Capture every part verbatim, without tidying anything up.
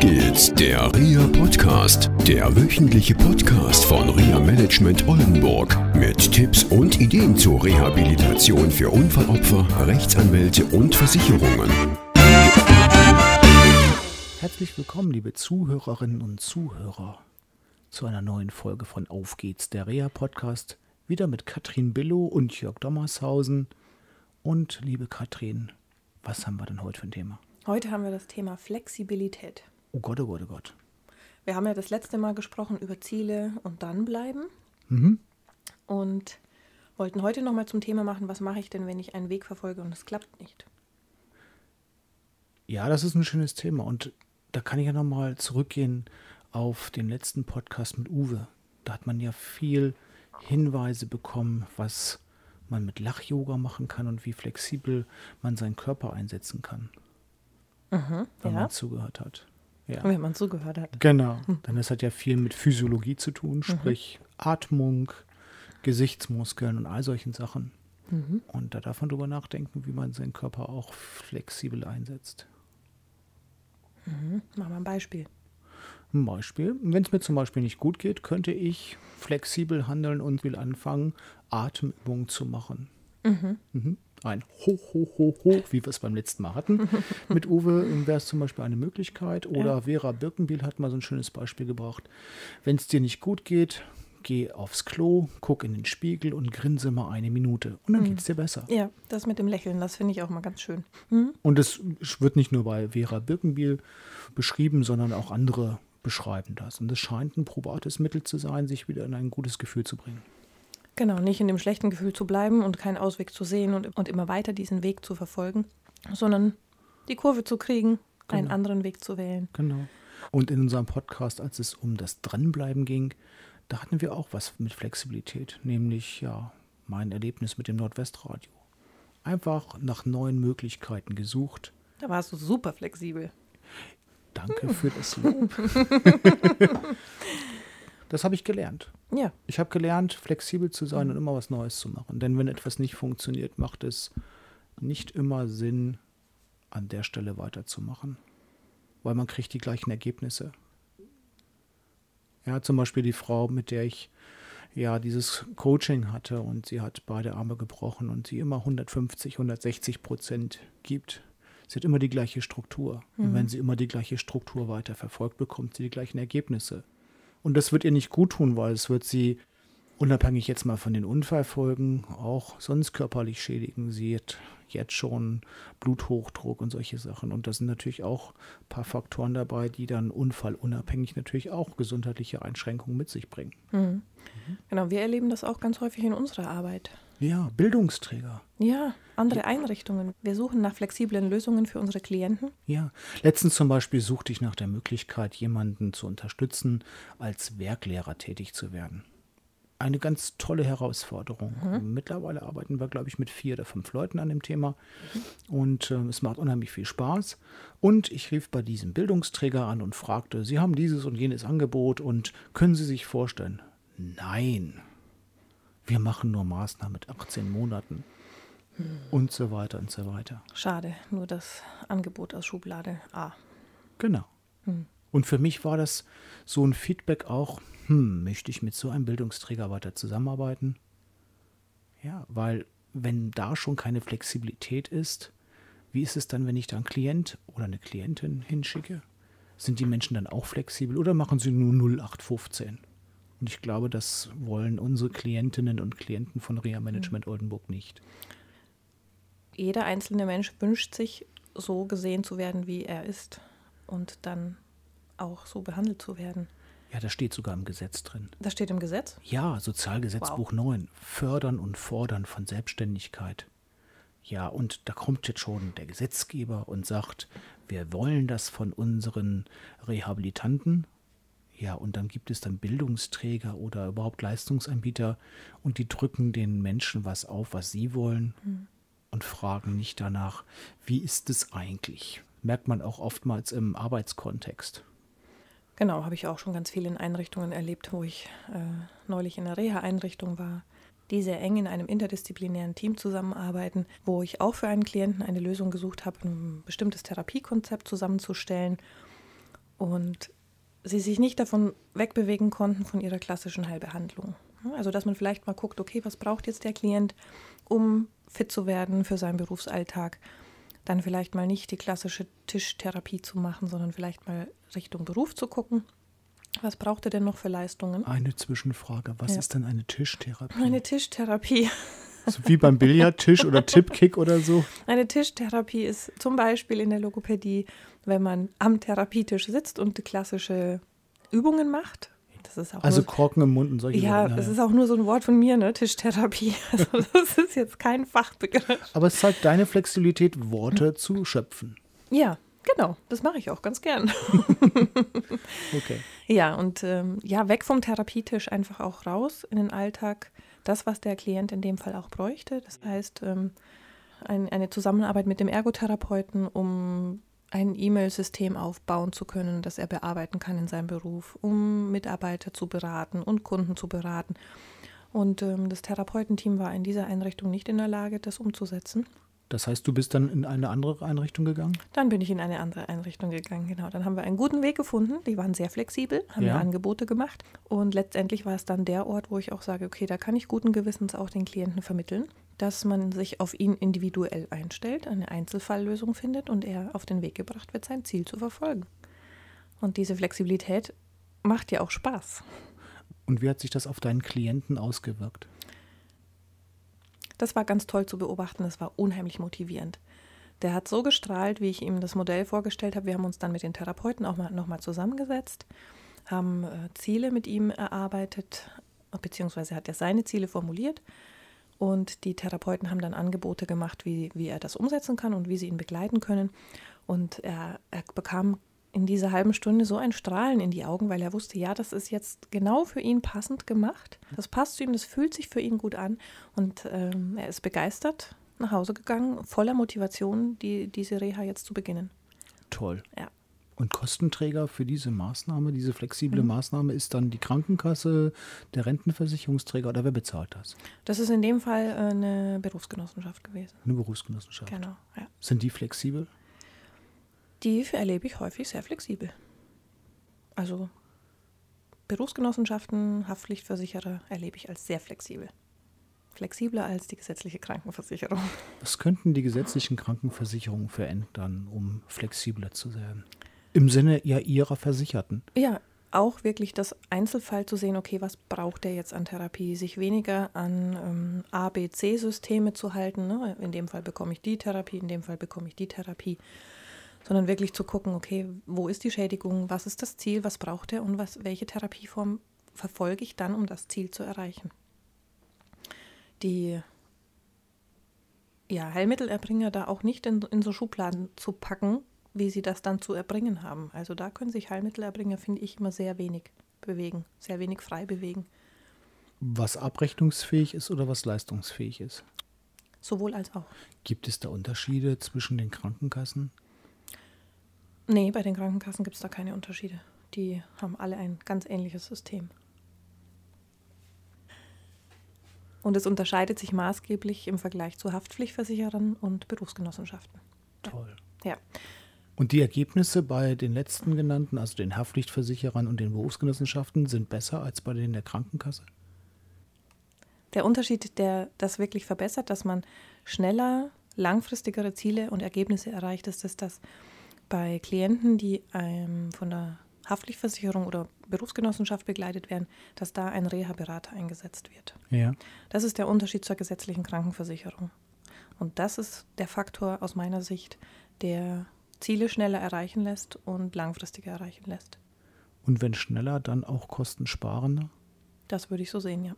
geht's, der Reha-Podcast, der wöchentliche Podcast von Reha-Management Oldenburg mit Tipps und Ideen zur Rehabilitation für Unfallopfer, Rechtsanwälte und Versicherungen. Herzlich willkommen, liebe Zuhörerinnen und Zuhörer, zu einer neuen Folge von Auf geht's, der Reha-Podcast, wieder mit Katrin Billow und Jörg Dommershausen. Und liebe Katrin, was haben wir denn heute für ein Thema? Heute haben wir das Thema Flexibilität. Oh Gott, oh Gott, oh Gott. Wir haben ja das letzte Mal gesprochen über Ziele und dranbleiben. Mhm. Und wollten heute nochmal zum Thema machen, was mache ich denn, wenn ich einen Weg verfolge und es klappt nicht? Ja, das ist ein schönes Thema. Und da kann ich ja nochmal zurückgehen auf den letzten Podcast mit Uwe. Da hat man ja viel Hinweise bekommen, was man mit Lach-Yoga machen kann und wie flexibel man seinen Körper einsetzen kann. Mhm, wenn ja. man zugehört hat. Ja. Wenn man zugehört hat. Genau. Denn das hat ja viel mit Physiologie zu tun, sprich mhm. Atmung, Gesichtsmuskeln und all solchen Sachen. Mhm. Und da darf man drüber nachdenken, wie man seinen Körper auch flexibel einsetzt. Mhm. Machen wir ein Beispiel. Ein Beispiel. Wenn es mir zum Beispiel nicht gut geht, könnte ich flexibel handeln und will anfangen, Atemübungen zu machen. Mhm. Mhm. Ein Ho, Ho, Ho, Ho, wie wir es beim letzten Mal hatten. Mit Uwe wäre es zum Beispiel eine Möglichkeit. Oder ja. Vera Birkenbihl hat mal so ein schönes Beispiel gebracht. Wenn es dir nicht gut geht, geh aufs Klo, guck in den Spiegel und grinse mal eine Minute. Und dann mhm. geht es dir besser. Ja, das mit dem Lächeln, das finde ich auch mal ganz schön. Mhm. Und es wird nicht nur bei Vera Birkenbihl beschrieben, sondern auch andere beschreiben das. Und es scheint ein probates Mittel zu sein, sich wieder in ein gutes Gefühl zu bringen. Genau, nicht in dem schlechten Gefühl zu bleiben und keinen Ausweg zu sehen und, und immer weiter diesen Weg zu verfolgen, sondern die Kurve zu kriegen, genau. einen anderen Weg zu wählen. Genau. Und in unserem Podcast, als es um das Dranbleiben ging, da hatten wir auch was mit Flexibilität, nämlich ja mein Erlebnis mit dem Nordwestradio. Einfach nach neuen Möglichkeiten gesucht. Da warst du super flexibel. Danke hm. für das Lob. Das habe ich gelernt. Ja. Ich habe gelernt, flexibel zu sein und immer was Neues zu machen. Denn wenn etwas nicht funktioniert, macht es nicht immer Sinn, an der Stelle weiterzumachen. Weil man kriegt die gleichen Ergebnisse. Ja, zum Beispiel die Frau, mit der ich ja dieses Coaching hatte und sie hat beide Arme gebrochen und sie immer hundertfünfzig, hundertsechzig Prozent gibt. Sie hat immer die gleiche Struktur. Mhm. Und wenn sie immer die gleiche Struktur weiterverfolgt, bekommt sie die gleichen Ergebnisse. Und das wird ihr nicht gut tun, weil es wird sie, unabhängig jetzt mal von den Unfallfolgen, auch sonst körperlich schädigen. Sie hat jetzt schon Bluthochdruck und solche Sachen. Und da sind natürlich auch ein paar Faktoren dabei, die dann unfallunabhängig natürlich auch gesundheitliche Einschränkungen mit sich bringen. Mhm. Mhm. Genau, wir erleben das auch ganz häufig in unserer Arbeit. Ja, Bildungsträger. Ja, andere Einrichtungen. Wir suchen nach flexiblen Lösungen für unsere Klienten. Ja, letztens zum Beispiel suchte ich nach der Möglichkeit, jemanden zu unterstützen, als Werklehrer tätig zu werden. Eine ganz tolle Herausforderung. Mhm. Mittlerweile arbeiten wir, glaube ich, mit vier oder fünf Leuten an dem Thema. Mhm. Und äh, es macht unheimlich viel Spaß. Und ich rief bei diesem Bildungsträger an und fragte, Sie haben dieses und jenes Angebot und können Sie sich vorstellen? Nein. Wir machen nur Maßnahmen mit achtzehn Monaten hm. und so weiter und so weiter. Schade, nur das Angebot aus Schublade A. Genau. Hm. Und für mich war das so ein Feedback auch, hm, möchte ich mit so einem Bildungsträger weiter zusammenarbeiten? Ja, weil wenn da schon keine Flexibilität ist, wie ist es dann, wenn ich da einen Klient oder eine Klientin hinschicke? Sind die Menschen dann auch flexibel oder machen sie nur null acht fünfzehn? Und ich glaube, das wollen unsere Klientinnen und Klienten von Reha-Management Oldenburg nicht. Jeder einzelne Mensch wünscht sich, so gesehen zu werden, wie er ist und dann auch so behandelt zu werden. Ja, das steht sogar im Gesetz drin. Das steht im Gesetz? Ja, Sozialgesetzbuch wow. neun. Fördern und Fordern von Selbstständigkeit. Ja, und da kommt jetzt schon der Gesetzgeber und sagt, wir wollen das von unseren Rehabilitanten. Ja, und dann gibt es dann Bildungsträger oder überhaupt Leistungsanbieter und die drücken den Menschen was auf, was sie wollen mhm. und fragen nicht danach, wie ist es eigentlich? Merkt man auch oftmals im Arbeitskontext. Genau, habe ich auch schon ganz viel in Einrichtungen erlebt, wo ich äh, neulich in einer Reha-Einrichtung war, die sehr eng in einem interdisziplinären Team zusammenarbeiten, wo ich auch für einen Klienten eine Lösung gesucht habe, ein bestimmtes Therapiekonzept zusammenzustellen. und sie sich nicht davon wegbewegen konnten von ihrer klassischen Heilbehandlung. Also dass man vielleicht mal guckt, okay, was braucht jetzt der Klient, um fit zu werden für seinen Berufsalltag. Dann vielleicht mal nicht die klassische Tischtherapie zu machen, sondern vielleicht mal Richtung Beruf zu gucken. Was braucht er denn noch für Leistungen? Eine Zwischenfrage, was ja. ist denn eine Tischtherapie? Eine Tischtherapie. So wie beim Billardtisch oder Tippkick oder so? Eine Tischtherapie ist zum Beispiel in der Logopädie, wenn man am Therapietisch sitzt und klassische Übungen macht. Das ist auch also nur, Korken im Mund und solche ja, Sachen. Ja, das ist auch nur so ein Wort von mir, ne? Tischtherapie. Also das ist jetzt kein Fachbegriff. Aber es zeigt deine Flexibilität, Worte zu schöpfen. Ja, genau. Das mache ich auch ganz gern. Okay. Ja, und ähm, ja, weg vom Therapietisch einfach auch raus in den Alltag. Das, was der Klient in dem Fall auch bräuchte. Das heißt, ähm, ein, eine Zusammenarbeit mit dem Ergotherapeuten, um ein E-Mail-System aufbauen zu können, das er bearbeiten kann in seinem Beruf, um Mitarbeiter zu beraten und Kunden zu beraten. Und ähm, das Therapeutenteam war in dieser Einrichtung nicht in der Lage, das umzusetzen. Das heißt, du bist dann in eine andere Einrichtung gegangen? Dann bin ich in eine andere Einrichtung gegangen, genau. Dann haben wir einen guten Weg gefunden. Die waren sehr flexibel, haben ja. Angebote gemacht. Und letztendlich war es dann der Ort, wo ich auch sage, okay, da kann ich guten Gewissens auch den Klienten vermitteln, dass man sich auf ihn individuell einstellt, eine Einzelfalllösung findet und er auf den Weg gebracht wird, sein Ziel zu verfolgen. Und diese Flexibilität macht ja auch Spaß. Und wie hat sich das auf deinen Klienten ausgewirkt? Das war ganz toll zu beobachten, das war unheimlich motivierend. Der hat so gestrahlt, wie ich ihm das Modell vorgestellt habe. Wir haben uns dann mit den Therapeuten auch mal, noch mal zusammengesetzt, haben äh, Ziele mit ihm erarbeitet, beziehungsweise hat er seine Ziele formuliert. Und die Therapeuten haben dann Angebote gemacht, wie, wie er das umsetzen kann und wie sie ihn begleiten können. Und er, er bekam in dieser halben Stunde so ein Strahlen in die Augen, weil er wusste, ja, das ist jetzt genau für ihn passend gemacht. Das passt zu ihm, das fühlt sich für ihn gut an. Und ähm, er ist begeistert nach Hause gegangen, voller Motivation, die, diese Reha jetzt zu beginnen. Toll. Ja. Und Kostenträger für diese Maßnahme, diese flexible mhm. Maßnahme, ist dann die Krankenkasse, der Rentenversicherungsträger oder wer bezahlt das? Das ist in dem Fall eine Berufsgenossenschaft gewesen. Eine Berufsgenossenschaft. Genau. Ja. Sind die flexibel? Die erlebe ich häufig sehr flexibel. Also Berufsgenossenschaften, Haftpflichtversicherer erlebe ich als sehr flexibel. Flexibler als die gesetzliche Krankenversicherung. Was könnten die gesetzlichen Krankenversicherungen verändern, um flexibler zu werden? Im Sinne ja ihrer Versicherten. Ja, auch wirklich das Einzelfall zu sehen, okay, was braucht der jetzt an Therapie? Sich weniger an ähm, A B C Systeme zu halten. Ne? In dem Fall bekomme ich die Therapie, in dem Fall bekomme ich die Therapie. Sondern wirklich zu gucken, okay, wo ist die Schädigung, was ist das Ziel, was braucht er und was, welche Therapieform verfolge ich dann, um das Ziel zu erreichen. Die ja, Heilmittelerbringer da auch nicht in, in so Schubladen zu packen, wie sie das dann zu erbringen haben. Also da können sich Heilmittelerbringer, finde ich, immer sehr wenig bewegen, sehr wenig frei bewegen. Was abrechnungsfähig ist oder was leistungsfähig ist? Sowohl als auch. Gibt es da Unterschiede zwischen den Krankenkassen? Nee, bei den Krankenkassen gibt es da keine Unterschiede. Die haben alle ein ganz ähnliches System. Und es unterscheidet sich maßgeblich im Vergleich zu Haftpflichtversicherern und Berufsgenossenschaften. Toll. Ja. Und die Ergebnisse bei den letzten genannten, also den Haftpflichtversicherern und den Berufsgenossenschaften, sind besser als bei denen der Krankenkasse? Der Unterschied, der das wirklich verbessert, dass man schneller, langfristigere Ziele und Ergebnisse erreicht, ist, dass das bei Klienten, die ähm, von der Haftpflichtversicherung oder Berufsgenossenschaft begleitet werden, dass da ein Reha-Berater eingesetzt wird. Ja. Das ist der Unterschied zur gesetzlichen Krankenversicherung. Und das ist der Faktor aus meiner Sicht, der Ziele schneller erreichen lässt und langfristiger erreichen lässt. Und wenn schneller, dann auch kostensparender? Das würde ich so sehen, ja.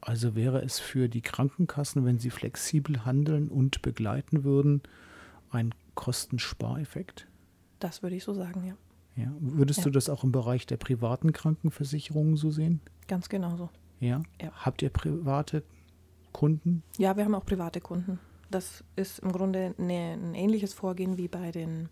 Also wäre es für die Krankenkassen, wenn sie flexibel handeln und begleiten würden, ein Kostenspareffekt? Das würde ich so sagen, ja. ja. Würdest ja. du das auch im Bereich der privaten Krankenversicherungen so sehen? Ganz genau so. Ja? ja? Habt ihr private Kunden? Ja, wir haben auch private Kunden. Das ist im Grunde ne, ein ähnliches Vorgehen wie bei den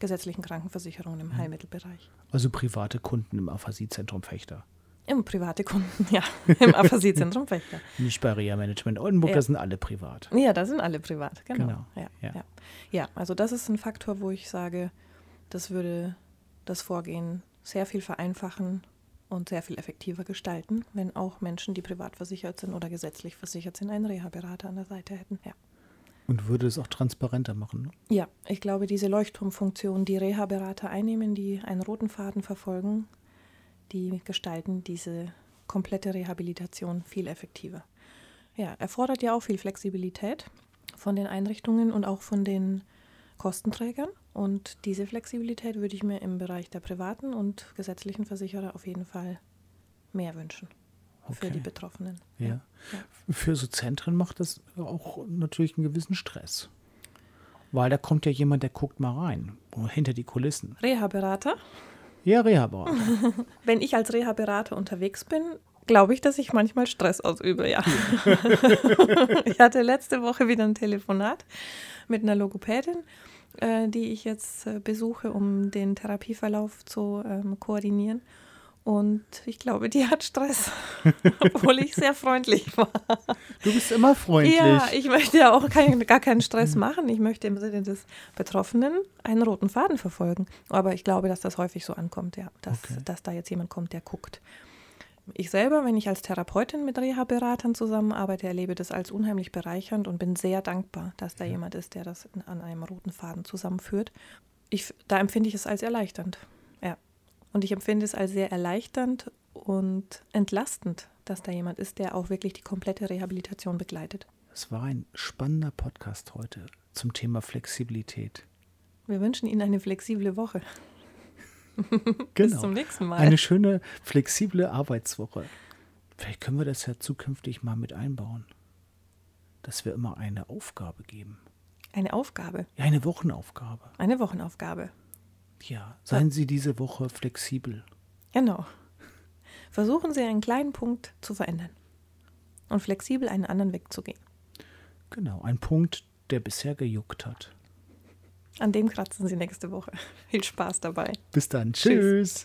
gesetzlichen Krankenversicherungen im ja. Heilmittelbereich. Also private Kunden im Aphasie-Zentrum Vechta? Im private Kunden, ja. Im Aphasie-Zentrum Vechta. Nicht bei Reha-Management Oldenburg, ja. das sind alle privat. Ja, das sind alle privat, genau. genau. Ja, ja. Ja. ja, also das ist ein Faktor, wo ich sage, das würde das Vorgehen sehr viel vereinfachen und sehr viel effektiver gestalten, wenn auch Menschen, die privat versichert sind oder gesetzlich versichert sind, einen Reha-Berater an der Seite hätten. Ja. Und würde es auch transparenter machen? Ne? Ja, ich glaube, diese Leuchtturmfunktion, die Reha-Berater einnehmen, die einen roten Faden verfolgen, die gestalten diese komplette Rehabilitation viel effektiver. Ja, erfordert ja auch viel Flexibilität von den Einrichtungen und auch von den Kostenträgern. Und diese Flexibilität würde ich mir im Bereich der privaten und gesetzlichen Versicherer auf jeden Fall mehr wünschen. Okay. Für die Betroffenen. Ja. Ja. Für so Zentren macht das auch natürlich einen gewissen Stress. Weil da kommt ja jemand, der guckt mal rein, hinter die Kulissen. Reha-Berater? Ja, Reha-Berater. Wenn ich als Reha-Berater unterwegs bin, glaube ich, dass ich manchmal Stress ausübe, ja. Ich hatte letzte Woche wieder ein Telefonat mit einer Logopädin, äh, die ich jetzt äh, besuche, um den Therapieverlauf zu ähm, koordinieren. Und ich glaube, die hat Stress, obwohl ich sehr freundlich war. Du bist immer freundlich. Ja, ich möchte ja auch kein, gar keinen Stress machen. Ich möchte im Sinne des Betroffenen einen roten Faden verfolgen. Aber ich glaube, dass das häufig so ankommt, ja, dass, okay. dass da jetzt jemand kommt, der guckt. Ich selber, wenn ich als Therapeutin mit Reha-Beratern zusammenarbeite, erlebe das als unheimlich bereichernd und bin sehr dankbar, dass da ja. jemand ist, der das in, an einem roten Faden zusammenführt. Ich, da empfinde ich es als erleichternd. Ja. Und ich empfinde es als sehr erleichternd und entlastend, dass da jemand ist, der auch wirklich die komplette Rehabilitation begleitet. Es war ein spannender Podcast heute zum Thema Flexibilität. Wir wünschen Ihnen eine flexible Woche. Genau. Bis zum nächsten Mal. Eine schöne, flexible Arbeitswoche. Vielleicht können wir das ja zukünftig mal mit einbauen, dass wir immer eine Aufgabe geben. Eine Aufgabe? Ja, eine Wochenaufgabe. Eine Wochenaufgabe. Ja, seien Sie diese Woche flexibel. Genau. Versuchen Sie, einen kleinen Punkt zu verändern und flexibel einen anderen Weg zu gehen. Genau, ein Punkt, der bisher gejuckt hat. An dem kratzen Sie nächste Woche. Viel Spaß dabei. Bis dann. Tschüss.